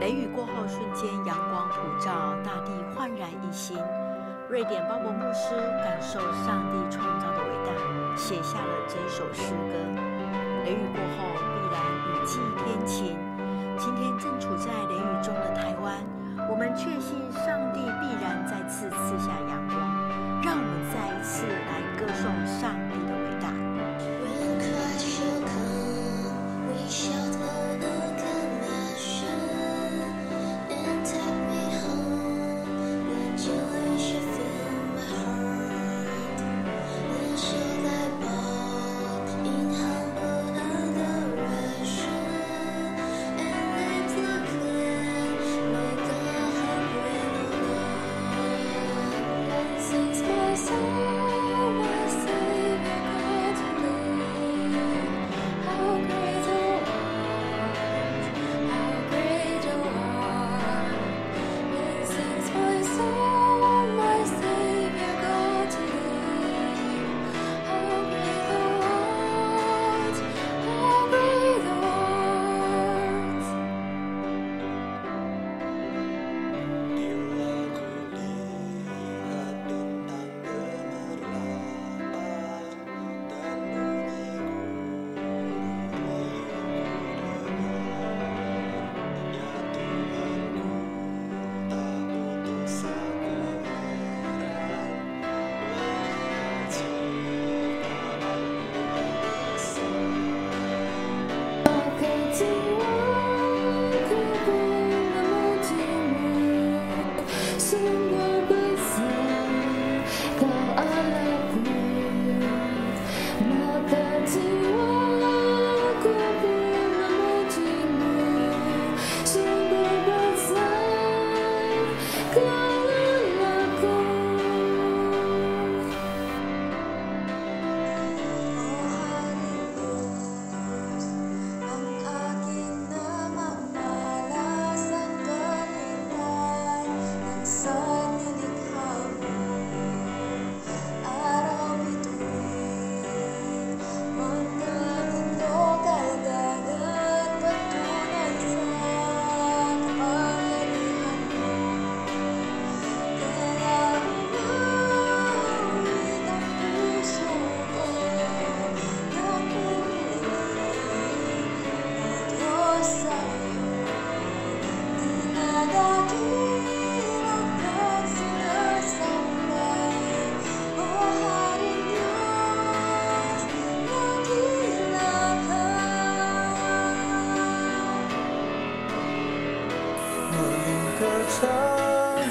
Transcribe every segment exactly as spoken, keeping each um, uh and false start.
雷雨过后，瞬间阳光普照，大地焕然一新。瑞典鲍勃牧师感受上帝创造的伟大，写下了这首诗歌。雷雨过后，必然雨季天晴。今天正处在雷雨中的台湾，我们确信上帝必然再次赐下阳光，让我们再一次来歌颂上帝的伟大。When Christ shall come, we shall know the commission.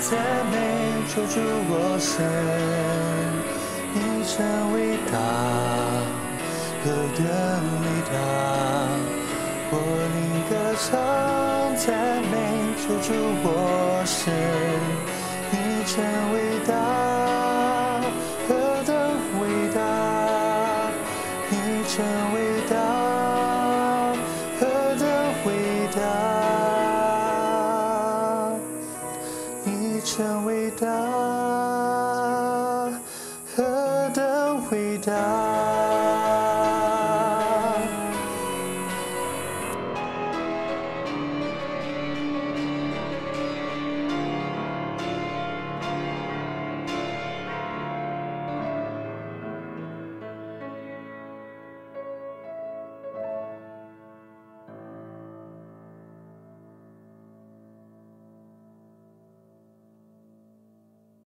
赞美救主我神，你真伟大，何等伟大！我灵歌唱，赞美救主我神，你真伟大，何等伟大！你真伟大，何等伟大！真伟大，何等伟大！